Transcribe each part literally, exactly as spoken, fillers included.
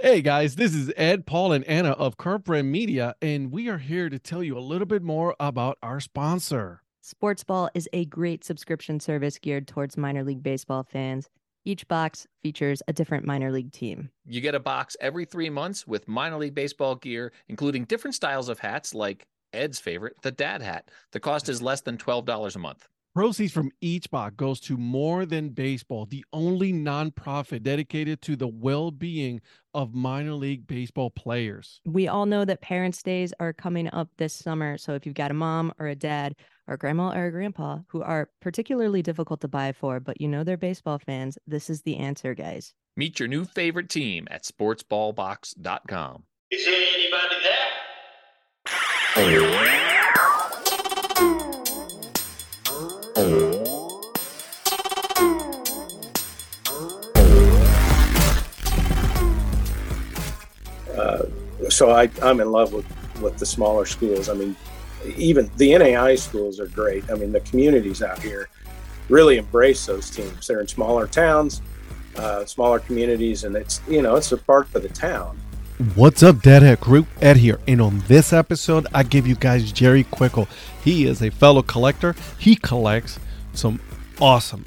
Hey guys, this is Ed, Paul, and Anna of Current Media, and we are here to tell you a little bit more about our sponsor. Sportsball is a great subscription service geared towards minor league baseball fans. Each box features a different minor league team. You get a box every three months with minor league baseball gear, including different styles of hats like Ed's favorite, the Dad Hat. The cost is less than twelve dollars a month. Proceeds from each box goes to More Than Baseball, the only nonprofit dedicated to the well-being of minor league baseball players. We all know that Parents' Days are coming up this summer, so if you've got a mom or a dad or a grandma or a grandpa who are particularly difficult to buy for, but you know they're baseball fans, this is the answer, guys. Meet your new favorite team at sports ball box dot com. Is there anybody there? Uh, so I, I'm in love with, with the smaller schools. I mean, even the N A I A schools are great. I mean, the communities out here really embrace those teams. They're in smaller towns, uh, smaller communities, and it's, you know, it's a part of the town. What's up, Dad Hat Group? Ed here, and on this episode, I give you guys Jerry Quickel. He is a fellow collector. He collects some awesome,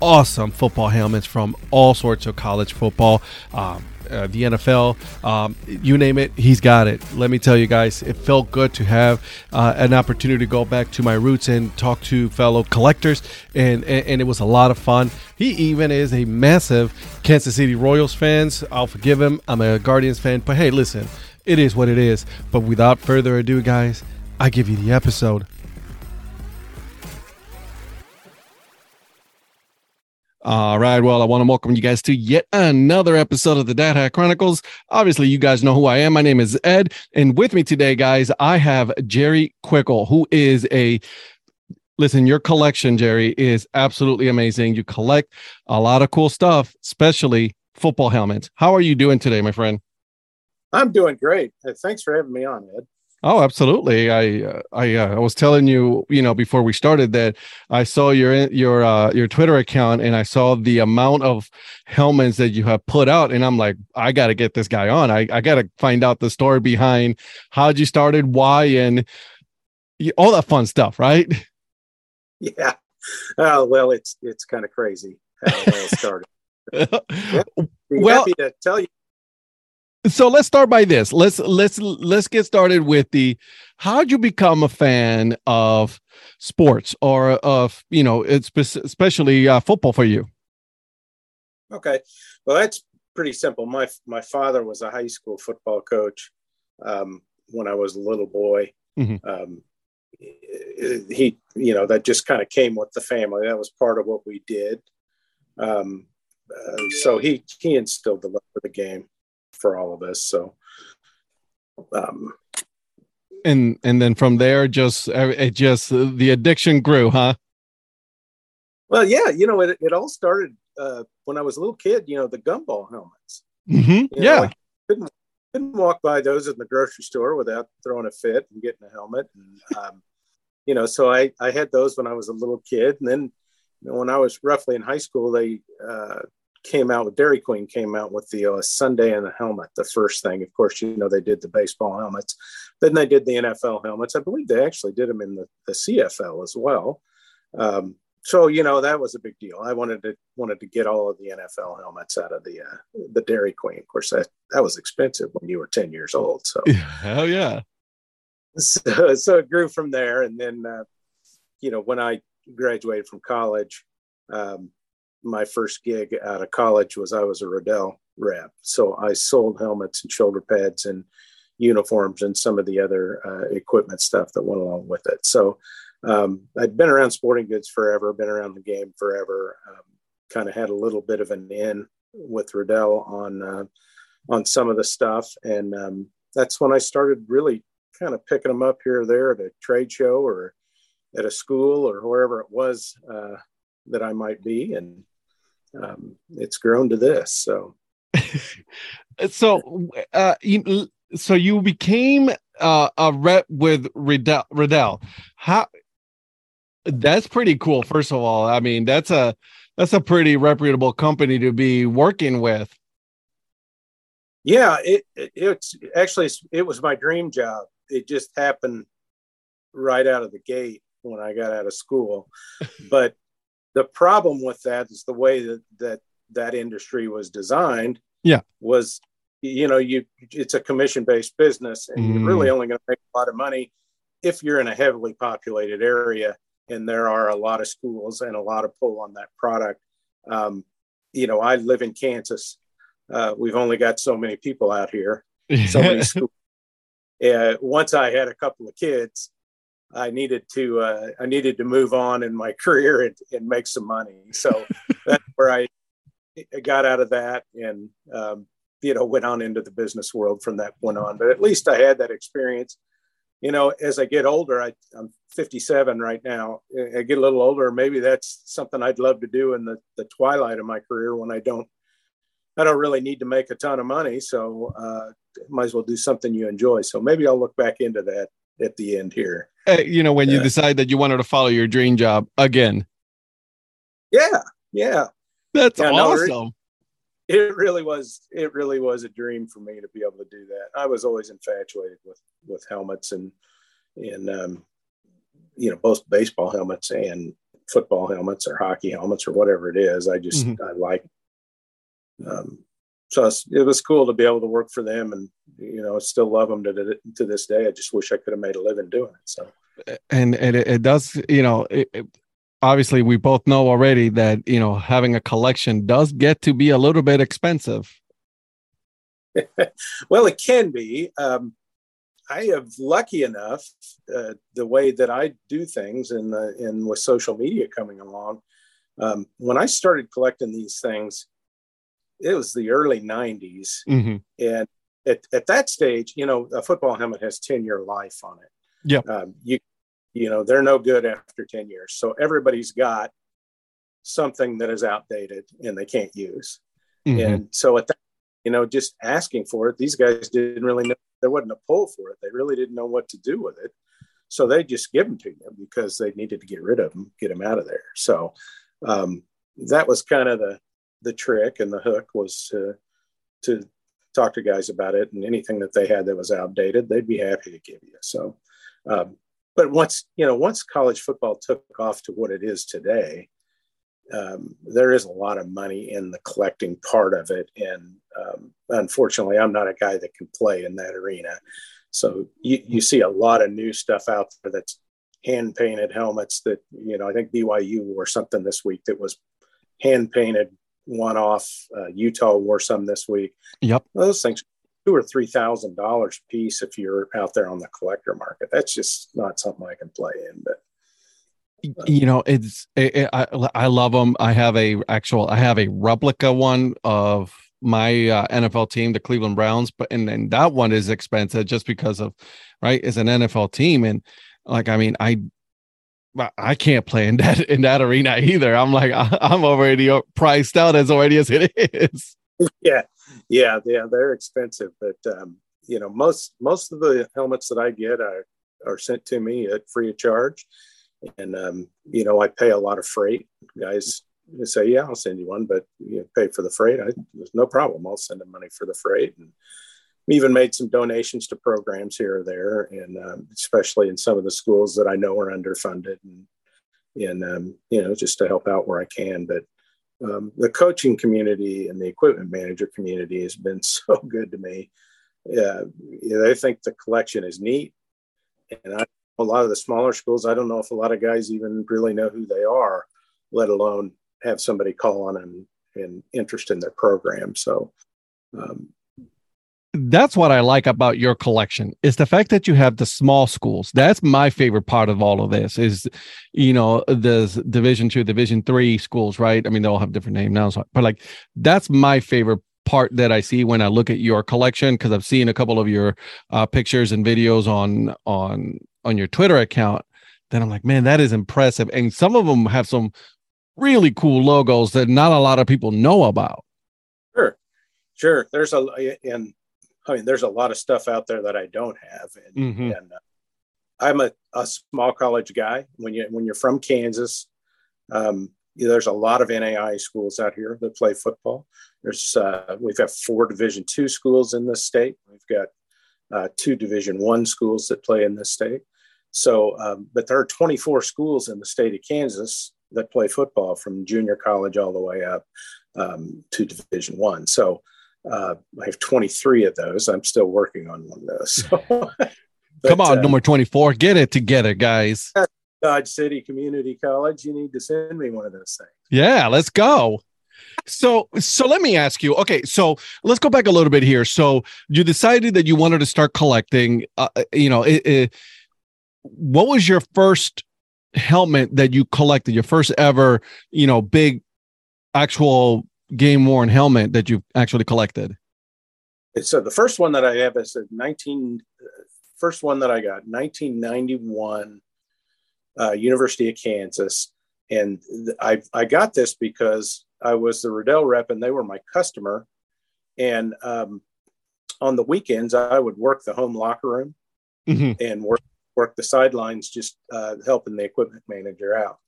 awesome football helmets from all sorts of college football, um, uh, the N F L, um, you name it, he's got it. Let me tell you guys, it felt good to have uh, an opportunity to go back to my roots and talk to fellow collectors, and, and, and it was a lot of fun. He even is a massive Kansas City Royals fan. I'll forgive him. I'm a Guardians fan, but hey, listen, it is what it is. But without further ado, guys, I give you the episode. All right, well, I want to welcome you guys to yet another episode of the Dad Hat Chronicles. Obviously, you guys know who I am. My name is Ed, and with me today, guys, I have Jerry Quickel, who is a... Listen, your collection, Jerry, is absolutely amazing. You collect a lot of cool stuff, especially football helmets. How are you doing today, my friend? I'm doing great. Thanks for having me on, Ed. Oh, absolutely. I uh, I uh, I was telling you, you know, before we started that I saw your your uh, your Twitter account, and I saw the amount of helmets that you have put out, and I'm like, I got to get this guy on. I, I got to find out the story behind how you started, why, and all that fun stuff, right? Yeah. Oh, well, it's it's kind of crazy how it all started. Yeah, well, happy to tell you. So let's start by this. Let's let's let's get started with the how'd you become a fan of sports or of, you know, it's especially uh, football for you? Okay, well, that's pretty simple. My my father was a high school football coach um, when I was a little boy. Mm-hmm. Um, he, you know, that just kind of came with the family. That was part of what we did. Um, uh, so he he instilled the love for the game for all of us. So, um, and, and then from there, just, it just, the addiction grew, huh? Well, yeah, you know, it, it all started, uh, when I was a little kid, you know, the gumball helmets. Mm-hmm. You know, yeah. Like, couldn't, couldn't walk by those in the grocery store without throwing a fit and getting a helmet. And, um, you know, so I, I had those when I was a little kid. And then, you know, when I was roughly in high school, they, uh, came out with Dairy Queen came out with the uh, Sunday in the helmet, the first thing. Of course, you know, they did the baseball helmets, then they did the N F L helmets. I believe they actually did them in the, the C F L as well. Um, so, you know, that was a big deal. I wanted to wanted to get all of the N F L helmets out of the uh, the Dairy Queen. Of course, that, that was expensive when you were ten years old. So hell yeah. So, so it grew from there. And then, uh, you know, when I graduated from college, um, my first gig out of college was I was a Riddell rep. So I sold helmets and shoulder pads and uniforms and some of the other uh, equipment stuff that went along with it. So um, I'd been around sporting goods forever, been around the game forever, um, kind of had a little bit of an in with Riddell on, uh, on some of the stuff. And um, that's when I started really kind of picking them up here or there at a trade show or at a school or wherever it was uh, that I might be. And Um, it's grown to this. So, so, uh, you, so you became uh, a rep with Riddell, Riddell. How? That's pretty cool. First of all, I mean, that's a that's a pretty reputable company to be working with. Yeah, it, it it's actually it was my dream job. It just happened right out of the gate when I got out of school. But the problem with that is the way that that, that industry was designed. Yeah, was you know you it's a commission based business, and mm. you're really only going to make a lot of money if you're in a heavily populated area and there are a lot of schools and a lot of pull on that product. Um, you know, I live in Kansas. Uh, we've only got so many people out here, so many schools. Uh, once I had a couple of kids, I needed to uh, I needed to move on in my career and, and make some money. So that's where I got out of that, and um, you know went on into the business world from that point on. But at least I had that experience. You know, as I get older, I, I'm fifty-seven right now. I get a little older. Maybe that's something I'd love to do in the, the twilight of my career when I don't. I don't really need to make a ton of money, so uh, might as well do something you enjoy. So maybe I'll look back into that at the end here. Hey, you know, when uh, you decide that you wanted to follow your dream job again. Yeah, yeah. That's yeah, awesome. No, it, it really was. It really was a dream for me to be able to do that. I was always infatuated with with helmets and and um, you know, both baseball helmets and football helmets or hockey helmets or whatever it is. I just mm-hmm. I like. Um, so it was cool to be able to work for them, and you know, I still love them to to this day. I just wish I could have made a living doing it. So, and and it, it does, you know. It, it, obviously, we both know already that you know having a collection does get to be a little bit expensive. Well, it can be. Um, I am lucky enough uh, the way that I do things, and and with social media coming along, um, when I started collecting these things. It was the early nineties. Mm-hmm. And at, at that stage, you know, a football helmet has ten year life on it. Yeah. Um, you, you know, they're no good after ten years. So everybody's got something that is outdated and they can't use. Mm-hmm. And so at that, you know, just asking for it, these guys didn't really know. There wasn't a pull for it. They really didn't know what to do with it. So they just give them to you because they needed to get rid of them, get them out of there. So um, that was kind of the, the trick and the hook was to, to talk to guys about it, and anything that they had that was outdated, they'd be happy to give you. So, um, but once, you know, once college football took off to what it is today, um, there is a lot of money in the collecting part of it. And um, unfortunately, I'm not a guy that can play in that arena. So you, you see a lot of new stuff out there that's hand painted helmets that, you know, I think B Y U wore something this week that was hand painted, one off. uh, Utah wore some this week. Yep. Those things, two or three thousand dollars a piece if you're out there on the collector market. That's just not something I can play in. But uh, you know, it's it, it, I I love them. I have a actual I have a replica one of my uh, N F L team, the Cleveland Browns, but and then that one is expensive just because of right it's an N F L team, and like I mean I. I can't play in that in that arena either. I'm like I'm already priced out as already as it is. Yeah, yeah, yeah. They're expensive, but um, you know, most most of the helmets that I get are are sent to me at free of charge, and um, you know, I pay a lot of freight. Guys say, "Yeah, I'll send you one," but you know, pay for the freight. I, there's no problem. I'll send them money for the freight, and even made some donations to programs here or there, and um, especially in some of the schools that I know are underfunded, and, and um, you know, just to help out where I can. But um, the coaching community and the equipment manager community has been so good to me. Uh, you know, they think the collection is neat. And I, a lot of the smaller schools, I don't know if a lot of guys even really know who they are, let alone have somebody call on and, and interest in their program. So, um, that's what I like about your collection is the fact that you have the small schools. That's my favorite part of all of this is, you know, the division two, division three schools, right? I mean, they all have different names now, so, but like, that's my favorite part that I see when I look at your collection. Cause I've seen a couple of your uh, pictures and videos on, on, on your Twitter account. Then I'm like, man, that is impressive. And some of them have some really cool logos that not a lot of people know about. Sure. Sure. There's a, and, I mean, there's a lot of stuff out there that I don't have, and, mm-hmm. and uh, I'm a, a small college guy. When you when you're from Kansas, um, there's a lot of N A I A schools out here that play football. There's uh, we've got four Division two schools in this state. We've got uh, two Division one schools that play in this state. So, um, but there are twenty-four schools in the state of Kansas that play football from junior college all the way up um, to Division one. So uh, I have twenty-three of those. I'm still working on one of those. So, but, come on, uh, number twenty-four, get it together, guys. Dodge City Community College, you need to send me one of those things. Yeah, let's go. So, so let me ask you, okay, so let's go back a little bit here. So you decided that you wanted to start collecting, uh, you know, it, it, what was your first helmet that you collected, your first ever, you know, big actual game worn helmet that you actually collected? So the first one that I have is a nineteen, first one that I got, nineteen ninety-one uh, University of Kansas. And I, I got this because I was the Riddell rep and they were my customer. And um, on the weekends, I would work the home locker room mm-hmm. and work, work the sidelines, just uh, helping the equipment manager out.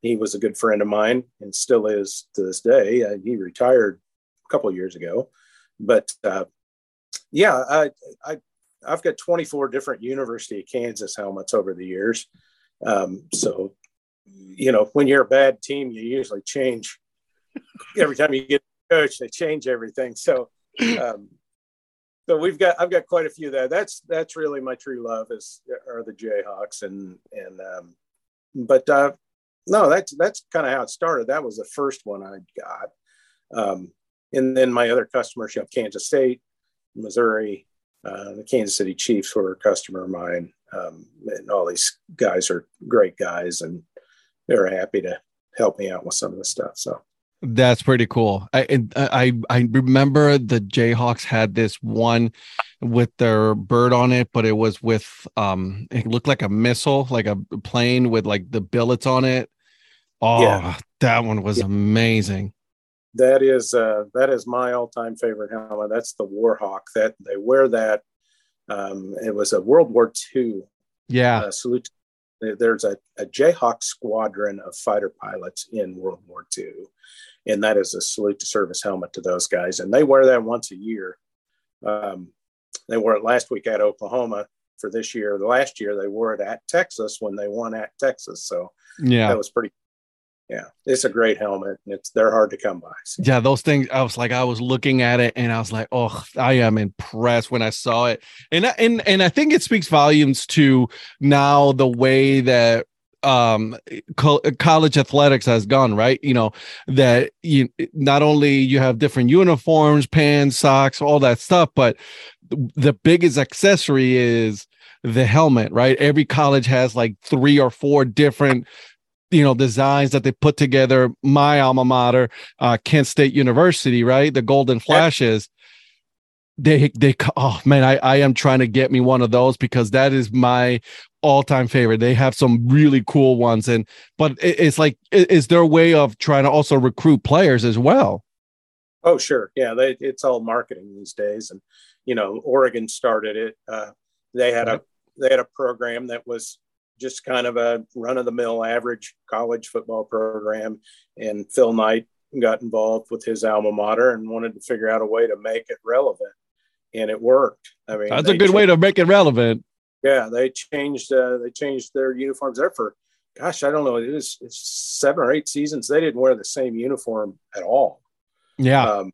He was a good friend of mine and still is to this day. Uh, he retired a couple of years ago, but uh, yeah, I, I, I've got twenty-four different University of Kansas helmets over the years. Um, so, you know, when you're a bad team, you usually change. Every time you get a coach, they change everything. So, um, so we've got, I've got quite a few there. That's, that's really my true love is, are the Jayhawks and, and, um, but, uh, no, that's, that's kind of how it started. That was the first one I got. Um, and then my other customers, you know, Kansas State, Missouri, uh, the Kansas City Chiefs were a customer of mine. Um, and all these guys are great guys and they're happy to help me out with some of the stuff. So. That's pretty cool. I, I I remember the Jayhawks had this one with their bird on it, but it was with um, it looked like a missile, like a plane with like the billets on it. Oh, yeah. That one was yeah. amazing. That is uh, that is my all time favorite helmet. That's the Warhawk. That they wear that. Um, it was a World War Two. Yeah. Uh, salute. There's a, a Jayhawk squadron of fighter pilots in World War Two. And that is a salute to service helmet to those guys. And they wear that once a year. Um, they wore it last week at Oklahoma for this year. Last year, they wore it at Texas when they won at Texas. So yeah, that was pretty, yeah, it's a great helmet. And it's, they're hard to come by. So. Yeah, those things, I was like, I was looking at it and I was like, oh, I am impressed when I saw it. And I, and, and I think it speaks volumes to now the way that um co- college athletics has gone, right? You know, that you not only you have different uniforms, pants, socks, all that stuff, but the biggest accessory is the helmet, right? Every college has like three or four different, you know, designs that they put together. My alma mater, uh Kent State University, right? The Golden Flashes. They they oh man, I, I am trying to get me one of those because that is my all-time favorite. They have some really cool ones, and but it, it's like, is there a way of trying to also recruit players as well? Oh sure, yeah, they, it's all marketing these days, and you know, Oregon started it. Uh, they had right. a they had a program that was just kind of a run-of-the-mill average college football program, and Phil Knight got involved with his alma mater and wanted to figure out a way to make it relevant, and it worked. I mean, that's a good changed, way to make it relevant. Yeah, they changed. Uh, they changed their uniforms there for, gosh, I don't know. It was it's seven or eight seasons. They didn't wear the same uniform at all. Yeah. Um,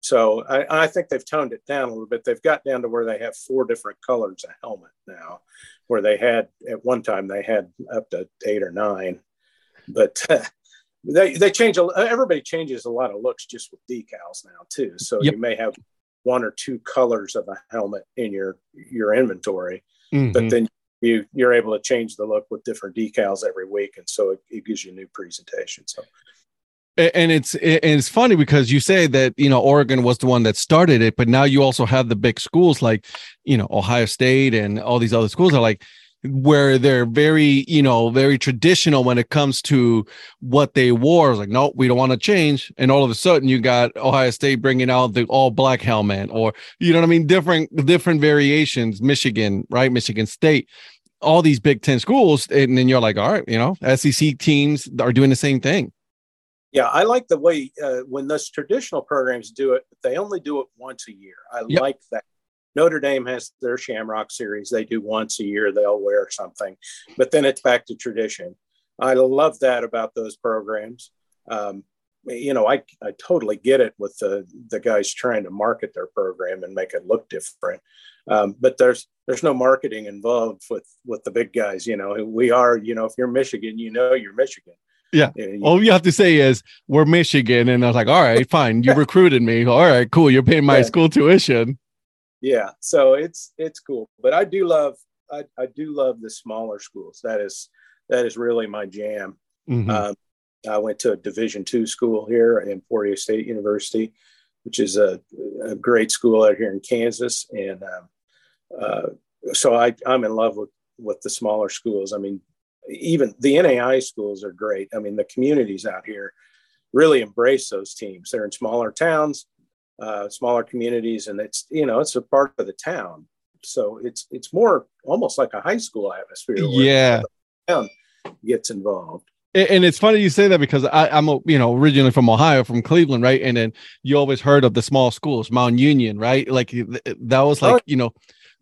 so I, I think they've toned it down a little bit. They've got down to where they have four different colors of helmet now, where they had at one time they had up to eight or nine. But uh, they they change. A, everybody changes a lot of looks just with decals now too. So yep. you may have one or two colors of a helmet in your your inventory. Mm-hmm. But then you, you're able to change the look with different decals every week. And so it, it gives you new presentations. So. And it's and it's funny because you say that, you know, Oregon was the one that started it. But now you also have the big schools like, you know, Ohio State and all these other schools are like where they're very, you know, very traditional when it comes to what they wore. It's like, no, we don't want to change. And all of a sudden you got Ohio State bringing out the all black helmet or, you know what I mean? Different, different variations, Michigan, right? Michigan State, all these Big Ten schools. And then you're like, all right, you know, S E C teams are doing the same thing. Yeah, I like the way uh, when those traditional programs do it, but they only do it once a year. I yep. like that. Notre Dame has their Shamrock Series. They do once a year. They'll wear something, but then it's back to tradition. I love that about those programs. Um, you know, I, I totally get it with the, the guys trying to market their program and make it look different. Um, but there's, there's no marketing involved with, with the big guys. You know, we are, you know, if you're Michigan, you know, you're Michigan. Yeah. All you have to say is we're Michigan. And I was like, all right, fine. You recruited me. All right, cool. You're paying my yeah. school tuition. Yeah. So it's, it's cool, but I do love, I, I do love the smaller schools. That is, that is really my jam. Mm-hmm. Um, I went to a Division two school here at Emporia State University, which is a, a great school out here in Kansas. And um, uh, so I, I'm in love with, with the smaller schools. I mean, even the N A I A schools are great. I mean, the communities out here really embrace those teams. They're in smaller towns, uh, smaller communities, and it's, you know, it's a part of the town. So it's, it's more almost like a high school atmosphere. Yeah. The town gets involved. And it's funny you say that because I, I'm, you know, originally from Ohio, from Cleveland, right? And then you always heard of the small schools, Mount Union, right? Like that was like, you know,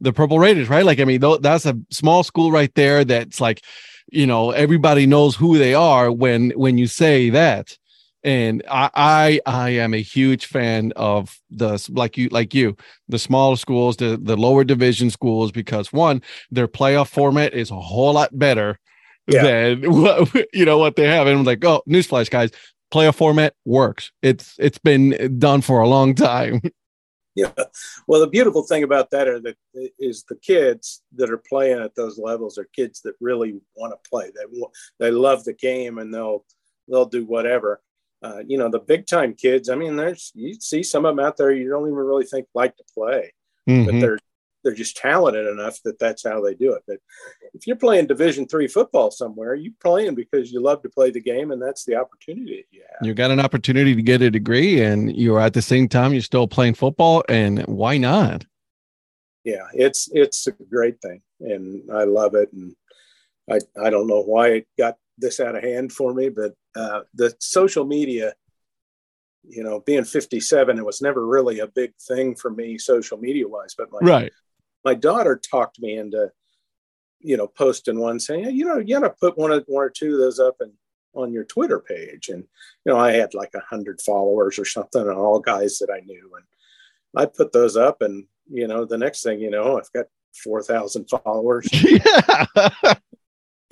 the Purple Raiders, right? Like, I mean, that's a small school right there. That's like, you know, everybody knows who they are when when you say that. And I, I, I am a huge fan of the, like you, like you, the smaller schools, the the lower division schools, because one, their playoff format is a whole lot better. Yeah. Then what, you know what they have, and I'm like, oh, newsflash, guys! Playoff format works. It's it's been done for a long time. Yeah. Well, the beautiful thing about that are the, is the kids that are playing at those levels are kids that really want to play. They they love the game, and they'll they'll do whatever. Uh, you know, the big time kids. I mean, there's you see some of them out there you don't even really think like to play, mm-hmm. but they're. They're just talented enough that that's how they do it. But if you're playing Division three football somewhere, you're playing because you love to play the game, and that's the opportunity that you have. You got an opportunity to get a degree, and you're at the same time you're still playing football, and why not? Yeah, it's it's a great thing, and I love it. And I I don't know why it got this out of hand for me, but uh, the social media. You know, being fifty-seven, it was never really a big thing for me, social media wise. But my right. my daughter talked me into, you know, posting one saying, hey, you know, you got to put one, one or two of those up and on your Twitter page. And, you know, I had like a hundred followers or something, and all guys that I knew. And I put those up, and, you know, the next thing you know, I've got four thousand followers. Yeah.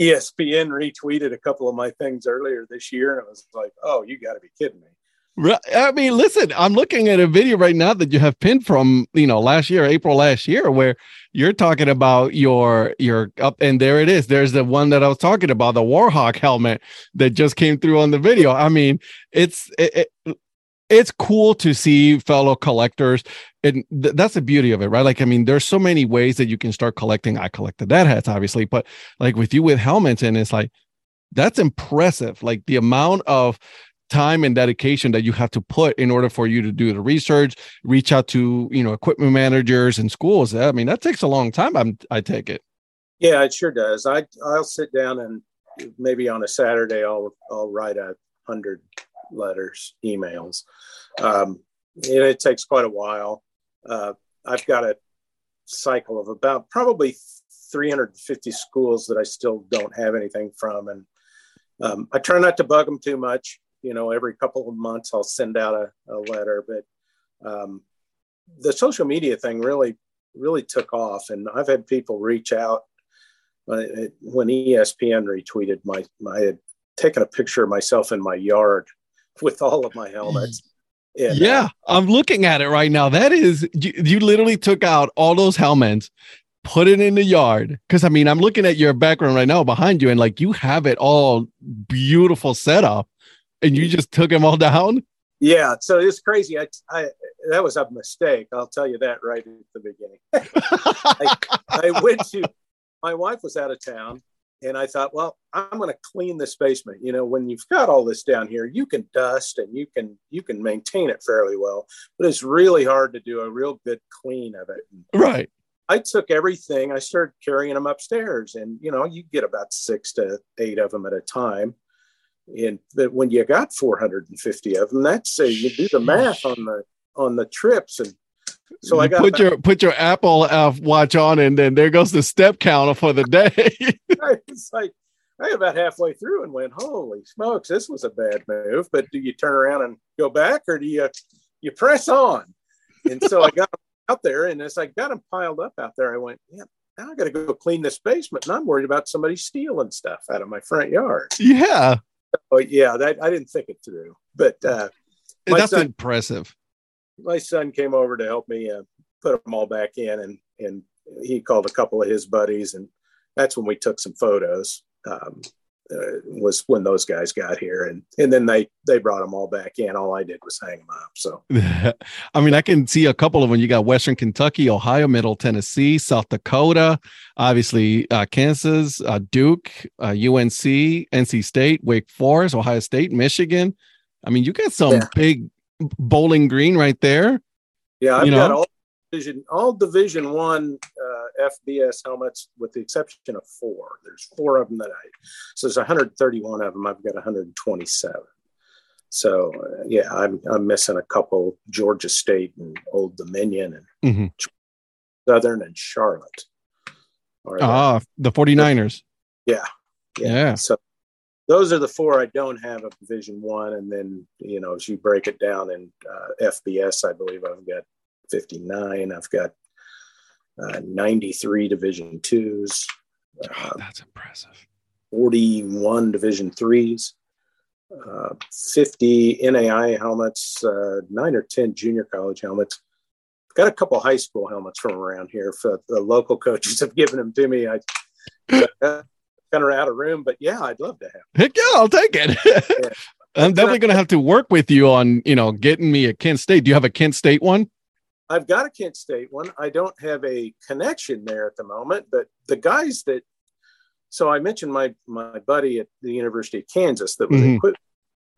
E S P N retweeted a couple of my things earlier this year. And I was like, oh, you got to be kidding me. I mean, listen, I'm looking at a video right now that you have pinned from, you know, last year, April last year, where you're talking about your your up. And there it is. There's the one that I was talking about, the Warhawk helmet that just came through on the video. I mean, it's it, it, it's cool to see fellow collectors. And th- that's the beauty of it, right? Like, I mean, there's so many ways that you can start collecting. I collected Dad hats, obviously, but like with you with helmets, and it's like, that's impressive. Like the amount of time and dedication that you have to put in order for you to do the research, reach out to, you know, equipment managers and schools. I mean, that takes a long time. I'm, I take it. Yeah, it sure does. I I'll sit down and maybe on a Saturday I'll I'll write a hundred letters, emails. Um, and it takes quite a while. Uh, I've got a cycle of about probably three hundred fifty schools that I still don't have anything from, and um, I try not to bug them too much. You know, every couple of months I'll send out a, a letter, but um, the social media thing really, really took off. And I've had people reach out uh, when E S P N retweeted my, my, I had taken a picture of myself in my yard with all of my helmets. And, yeah. Uh, I'm looking at it right now. That is, you, you literally took out all those helmets, put it in the yard. Cause I mean, I'm looking at your background right now behind you, and like, you have it all beautiful setup. And you just took them all down? Yeah. So it's crazy. I, I, that was a mistake. I'll tell you that right at the beginning. I, I went to, my wife was out of town, and I thought, well, I'm going to clean this basement. You know, when you've got all this down here, you can dust and you can, you can maintain it fairly well, but it's really hard to do a real good clean of it. Right. I took everything. I started carrying them upstairs, and, you know, you get about six to eight of them at a time. And that when you got four hundred fifty of them, that's uh, you do the math on the on the trips. And so I got put back. your put your Apple uh, watch on, and then there goes the step counter for the day. It's like I got about halfway through and went, "Holy smokes, this was a bad move." But do you turn around and go back, or do you you press on? And so I got out there, and as I got them piled up out there, I went, "Yeah, now I got to go clean this basement, and I'm worried about somebody stealing stuff out of my front yard." Yeah. Oh yeah, that I didn't think it through, but uh, that's son, impressive. My son came over to help me uh, put them all back in, and and he called a couple of his buddies, and that's when we took some photos. Um, uh, was when those guys got here, and and then they they brought them all back in. All I did was hang them up. So, I mean, I can see a couple of them. You got Western Kentucky, Ohio, Middle Tennessee, South Dakota, obviously uh, Kansas, uh, Duke, uh, U N C, N C State, Wake Forest, Ohio State, Michigan. I mean, you got some yeah. big Bowling Green right there. Yeah, I've you got know? all division all Division One uh, F B S helmets, with the exception of four. There's four of them that I. So there's one hundred thirty-one of them. I've got one hundred twenty-seven. So uh, yeah, I'm I'm missing a couple: Georgia State and Old Dominion, and mm-hmm. Southern and Charlotte. Ah, the forty-niners. Yeah, yeah, yeah. So those are the four I don't have of Division One, and then you know, as you break it down in uh, F B S, I believe I've got fifty-nine. I've got uh, ninety-three Division Twos. Uh, oh, that's impressive. forty-one Division Threes. Uh, fifty N A I A helmets. Uh, nine or ten junior college helmets. Got a couple high school helmets from around here. For the local coaches have given them to me. I. Uh, Kind of out of room, but yeah, I'd love to have it. Heck yeah, I'll take it. Yeah. I'm definitely going to have to work with you on, you know, getting me a Kent State. Do you have a Kent State one? I've got a Kent State one. I don't have a connection there at the moment, but the guys that, so I mentioned my my buddy at the University of Kansas that was mm-hmm. equipped.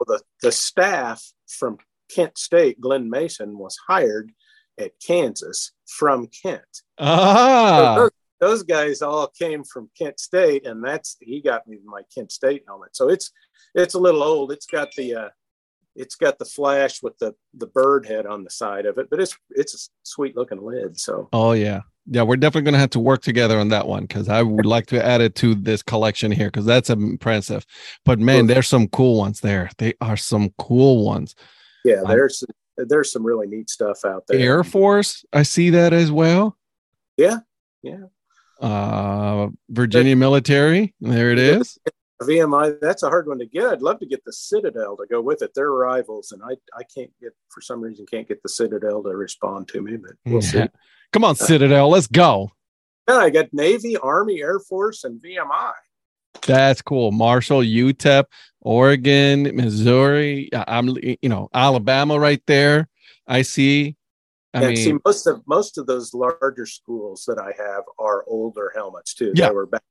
Well, the the staff from Kent State, Glenn Mason, was hired at Kansas from Kent. Ah. So Those guys all came from Kent State, and that's he got me my Kent State helmet. So it's it's a little old. It's got the uh, it's got the flash with the the bird head on the side of it, but it's it's a sweet looking lid. So oh yeah, yeah, we're definitely going to have to work together on that one because I would like to add it to this collection here because that's impressive. But man, there's some cool ones there. They are some cool ones. Yeah, there's um, there's some really neat stuff out there. Air Force, I see that as well. Yeah, yeah. Uh, Virginia Military. There it is. V M I. That's a hard one to get. I'd love to get the Citadel to go with it. They're rivals, and I, I can't get for some reason can't get the Citadel to respond to me. But we'll see. Come on, Citadel, let's go. Yeah, I got Navy, Army, Air Force, and V M I. That's cool. Marshall, U T E P, Oregon, Missouri. I'm you know Alabama right there. I see. I yeah, mean, see, most of most of those larger schools that I have are older helmets too. Yeah. They were back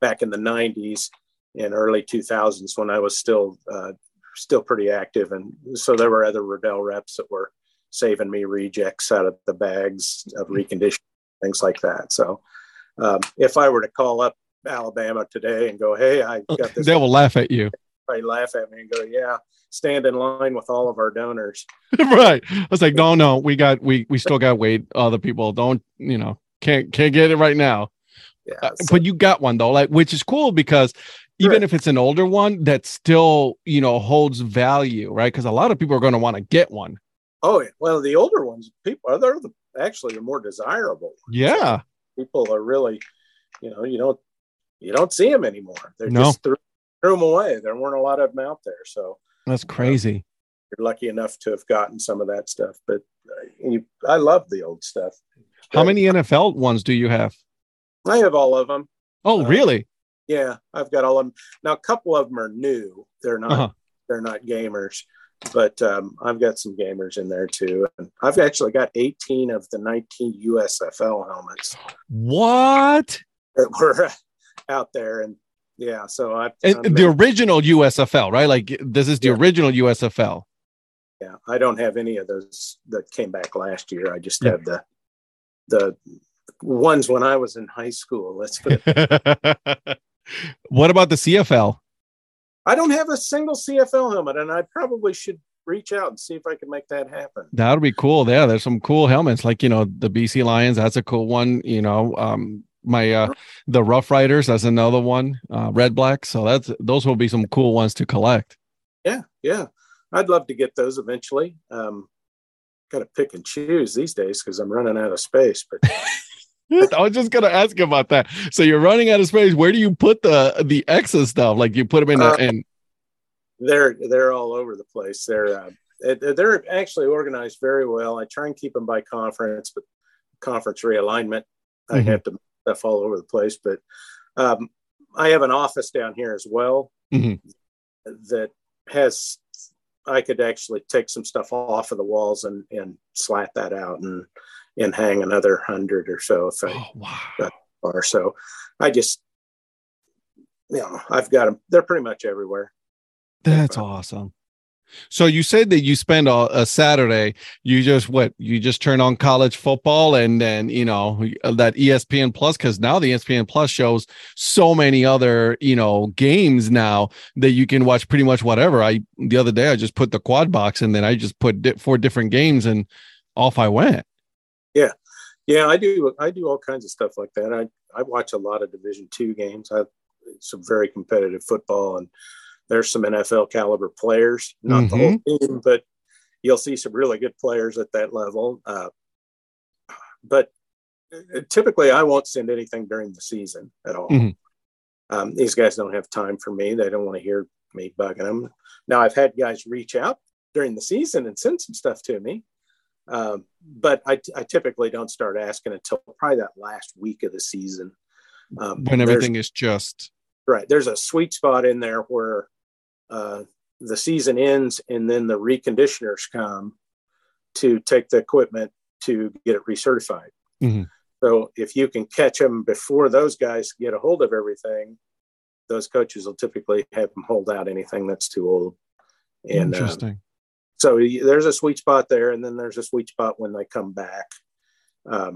back in the nineties and early two thousands when I was still uh, still pretty active, and so there were other Riddell reps that were saving me rejects out of the bags of reconditioning, things like that. So, um, if I were to call up Alabama today and go, "Hey, I got this," they will laugh at you. They laugh at me and go, "Yeah, stand in line with all of our donors." Right. I was like, no, no, we got, we, we still got wait. Other people don't, you know, can't, can't get it right now. Yeah, uh, so. But you got one though, like, which is cool because even right. if it's an older one, that still, you know, holds value, right? Because a lot of people are going to want to get one. Oh, yeah. Well, the older ones, people are they're the, actually the more desirable ones. Yeah. People are really, you know, you don't, you don't see them anymore. They're no. just through. Threw them away. There weren't a lot of them out there, so that's crazy. Uh, you're lucky enough to have gotten some of that stuff, but uh, you, I love the old stuff. How but, many N F L ones do you have? I have all of them. Oh, uh, really? Yeah, I've got all of them. Now, a couple of them are new. They're not. Uh-huh. They're not gamers, but um, I've got some gamers in there too. And I've actually got eighteen of the nineteen U S F L helmets. What? That were out there and. Yeah, so I and the made, original U S F L, right? Like this is the yeah. original U S F L. Yeah, I don't have any of those that came back last year. I just yeah. have the the ones when I was in high school. Let's put it. What about the C F L? I don't have a single C F L helmet, and I probably should reach out and see if I can make that happen. That would be cool. Yeah, there's some cool helmets, like, you know, the B C Lions. That's a cool one. You know, um, my uh, the Rough Riders. That's another one. Uh, red, black. So that's those will be some cool ones to collect. Yeah, yeah. I'd love to get those eventually. Um, got to pick and choose these days because I'm running out of space. But I was just going to ask you about that. So you're running out of space. Where do you put the the X's stuff? Like you put them in the uh, in. They're they're all over the place. They're uh, they're actually organized very well. I try and keep them by conference, but conference realignment, mm-hmm. I have to move stuff all over the place. But um, I have an office down here as well mm-hmm. that has I could actually take some stuff off of the walls and and slat that out and and hang another hundred or so if I oh, wow. or so. I just you know I've got them. They're pretty much everywhere. That's awesome. So you said that you spend a, a Saturday, you just, what, you just turn on college football and then, you know, that E S P N Plus, because now the E S P N Plus shows so many other, you know, games now that you can watch pretty much whatever. I, the other day, I just put the quad box and then I just put di- four different games and off I went. Yeah. Yeah. I do. I do all kinds of stuff like that. I, I watch a lot of Division two games. I some very competitive football and, there's some N F L caliber players, not mm-hmm. the whole team, but you'll see some really good players at that level. Uh, but typically I won't send anything during the season at all. Mm-hmm. Um, these guys don't have time for me. They don't want to hear me bugging them. Now I've had guys reach out during the season and send some stuff to me. Um, but I, I typically don't start asking until probably that last week of the season. Um, when everything is just right. There's a sweet spot in there where, Uh, the season ends and then the reconditioners come to take the equipment to get it recertified. Mm-hmm. So if you can catch them before those guys get a hold of everything, those coaches will typically have them hold out anything that's too old. And Interesting. Um, so there's a sweet spot there. And then there's a sweet spot when they come back um,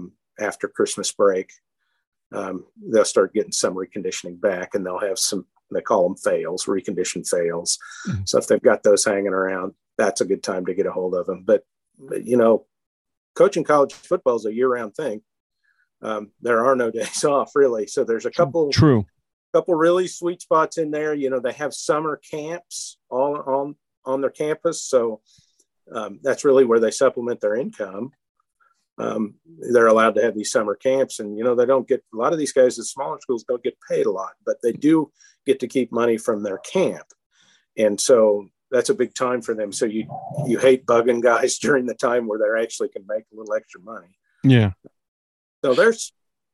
after Christmas break, um, they'll start getting some reconditioning back and they'll have some, they call them fails, reconditioned fails. Mm-hmm. So if they've got those hanging around, that's a good time to get a hold of them. But, but you know, coaching college football is a year-round thing. Um, there are no days off, really. So there's a couple, True. couple really sweet spots in there. You know, they have summer camps all on on their campus, so um, that's really where they supplement their income. Um, they're allowed to have these summer camps, and you know they don't get a lot of these guys at smaller schools don't get paid a lot, but they do get to keep money from their camp, and so that's a big time for them. So you you hate bugging guys during the time where they actually can make a little extra money. Yeah. So there's,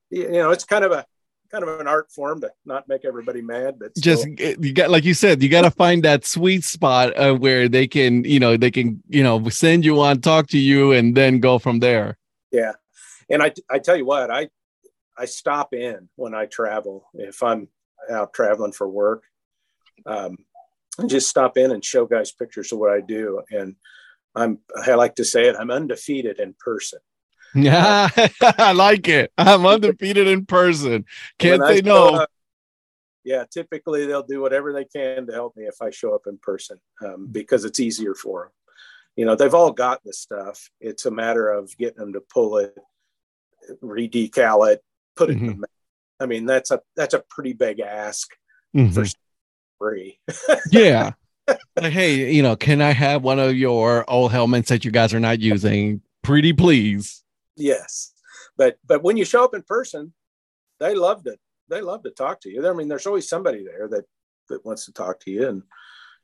you know, it's kind of a kind of an art form to not make everybody mad, but just still. You got, like you said, you got to find that sweet spot uh, where they can, you know, they can, you know, send you on, talk to you, and then go from there. Yeah. And I, I tell you what, I, I stop in when I travel, if I'm out traveling for work, um, I just stop in and show guys pictures of what I do. And I'm, I like to say it, I'm undefeated in person. Yeah. Uh, I like it. I'm undefeated in person. Can't they know? Up, yeah. Typically they'll do whatever they can to help me if I show up in person, um, because it's easier for them. You know, they've all got this stuff. It's a matter of getting them to pull it, re-decal it, put it mm-hmm. in the map. I mean, that's a that's a pretty big ask mm-hmm. for free. Yeah. Like, hey, you know, can I have one of your old helmets that you guys are not using? Pretty please. Yes. But but when you show up in person, they love to they love to talk to you. I mean, there's always somebody there that, that wants to talk to you. And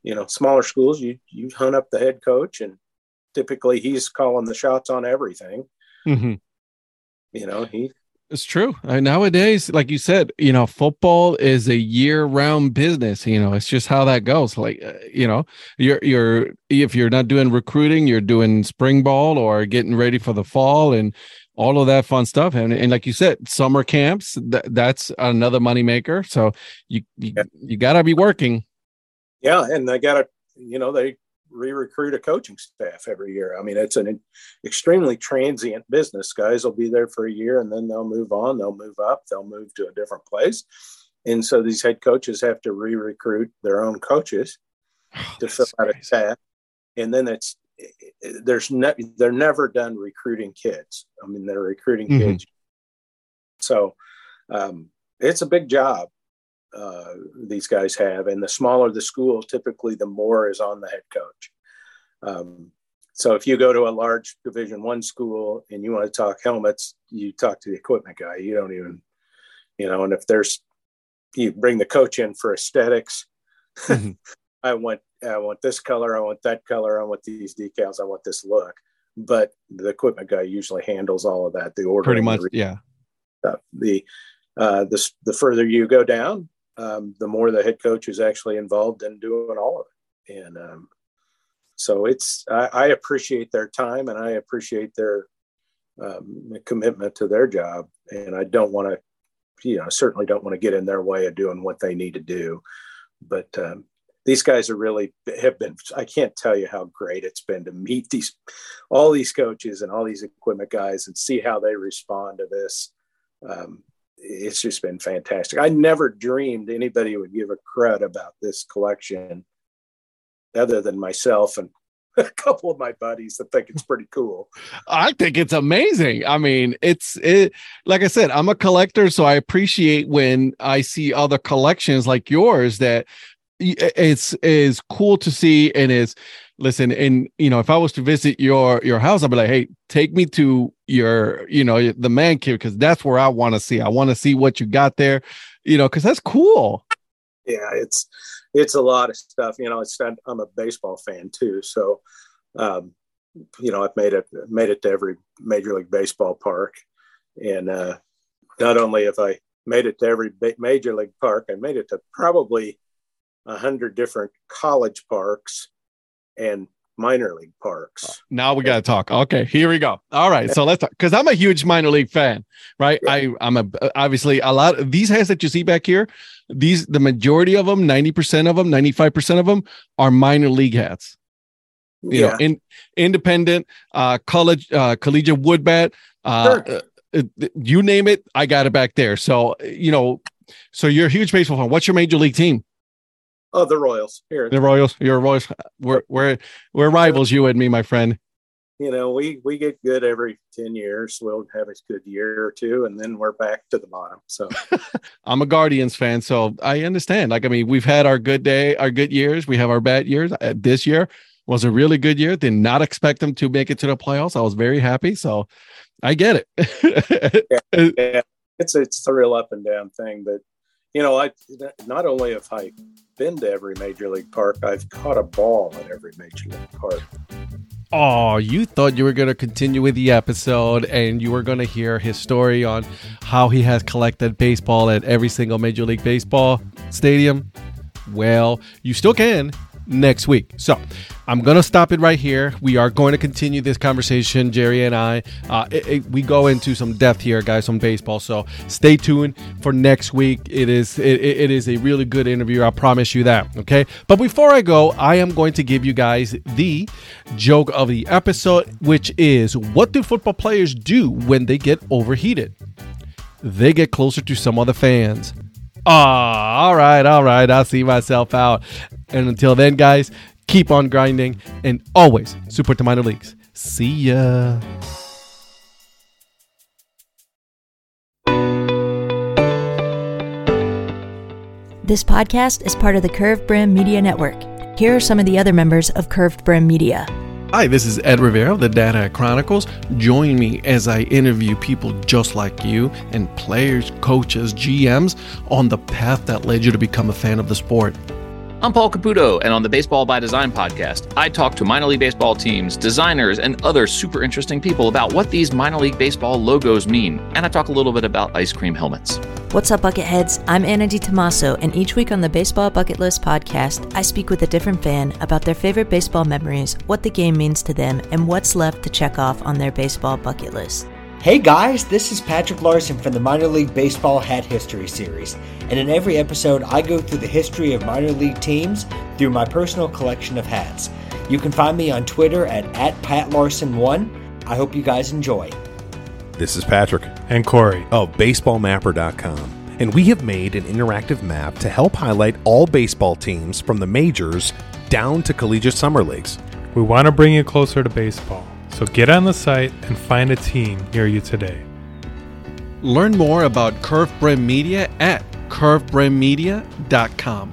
you know, smaller schools, you you hunt up the head coach, and typically he's calling the shots on everything. Mm-hmm. You know, he it's true. I, nowadays, like you said, you know, football is a year-round business. You know, it's just how that goes. Like, uh, you know, you're you're if you're not doing recruiting, you're doing spring ball or getting ready for the fall and all of that fun stuff. And and like you said, summer camps, th- that's another moneymaker. So you you, yeah. you got to be working. Yeah, and they got to, you know, they re-recruit a coaching staff every year. I mean, it's an extremely transient business. Guys will be there for a year, and then they'll move on. They'll move up. They'll move to a different place. And so these head coaches have to re-recruit their own coaches oh, to fill out crazy. a staff. And then it's there's ne- they're never done recruiting kids. I mean, they're recruiting mm-hmm. kids. So um, it's a big job uh, these guys have. And the smaller the school, typically the more is on the head coach. Um, so if you go to a large Division One school and you want to talk helmets, you talk to the equipment guy. You don't even, you know, and if there's, you bring the coach in for aesthetics. Mm-hmm. I want, I want this color. I want that color. I want these decals. I want this look. But the equipment guy usually handles all of that. The order. Pretty much. The re- yeah. Stuff. The, uh, the, the further you go down, um, the more the head coach is actually involved in doing all of it. And, um, so it's, I, I appreciate their time and I appreciate their um, commitment to their job. And I don't want to, you know, I certainly don't want to get in their way of doing what they need to do. But um, these guys are really have been, I can't tell you how great it's been to meet these, all these coaches and all these equipment guys and see how they respond to this. Um, it's just been fantastic. I never dreamed anybody would give a crud about this collection other than myself and a couple of my buddies that think it's pretty cool. I think it's amazing. I mean, it's it, like I said, I'm a collector, so I appreciate when I see other collections like yours that it's is cool to see. And it's, listen, and you know, if I was to visit your your house, I'd be like, hey, take me to your, you know, the man cave, because that's where I want to see. I want to see what you got there, you know, because that's cool. Yeah, it's it's a lot of stuff. You know, it's I'm a baseball fan too, so um, you know, I've made it made it to every Major League Baseball park, and uh, not only have I made it to every Major League park, I made it to probably a hundred different college parks and minor league parks. Now we got to talk. Okay, here we go. All right, so let's talk, because I'm a huge minor league fan, right? Yeah. I I'm a obviously a lot of these heads that you see back here. These, the majority of them, ninety percent of them, ninety-five percent of them are minor league hats. You yeah. know, in, independent, uh, college, uh, collegiate wood bat, uh, sure. uh, you name it, I got it back there. So, you know, so you're a huge baseball fan. What's your major league team? Oh, the Royals. Here. The Royals. You're a Royals. We're, we're, we're rivals, you and me, my friend. You know, we, we get good every ten years. We'll have a good year or two, and then we're back to the bottom. So I'm a Guardians fan, so I understand. Like, I mean, we've had our good day, our good years. We have our bad years. Uh, this year was a really good year. Did not expect them to make it to the playoffs. I was very happy. So I get it. yeah, yeah. It's, it's a real up and down thing. But, you know, I not only have I been to every Major League park, I've caught a ball at every Major League park. Oh, you thought you were going to continue with the episode and you were going to hear his story on how he has collected baseball at every single Major League Baseball stadium. Well, you still can next week. So I'm going to stop it right here. We are going to continue this conversation, Jerry and I. Uh, it, it, we go into some depth here, guys, on baseball. So stay tuned for next week. It is it, it is a really good interview. I promise you that. Okay. But before I go, I am going to give you guys the joke of the episode, which is, what do football players do when they get overheated? They get closer to some other fans. Ah, all right. All right. I'll see myself out. And until then, guys, keep on grinding and always support the minor leagues. See ya. This podcast is part of the Curved Brim Media Network. Here are some of the other members of Curved Brim Media. Hi, this is Ed Rivera of the Dad Hat Chronicles. Join me as I interview people just like you and players, coaches, G Ms on the path that led you to become a fan of the sport. I'm Paul Caputo, and on the Baseball by Design podcast, I talk to minor league baseball teams, designers, and other super interesting people about what these minor league baseball logos mean, and I talk a little bit about ice cream helmets. What's up, Bucketheads? I'm Anna DiTomaso, and each week on the Baseball Bucket List podcast, I speak with a different fan about their favorite baseball memories, what the game means to them, and what's left to check off on their baseball bucket list. Hey guys, this is Patrick Larson from the Minor League Baseball Hat History Series, and in every episode I go through the history of minor league teams through my personal collection of hats. You can find me on Twitter at, at Pat Larson one. I hope you guys enjoy. This is Patrick and Corey of Baseball Mapper dot com, and we have made an interactive map to help highlight all baseball teams from the majors down to collegiate summer leagues. We want to bring you closer to baseball, so get on the site and find a team near you today. Learn more about Curved Brim Media at curved brim media dot com.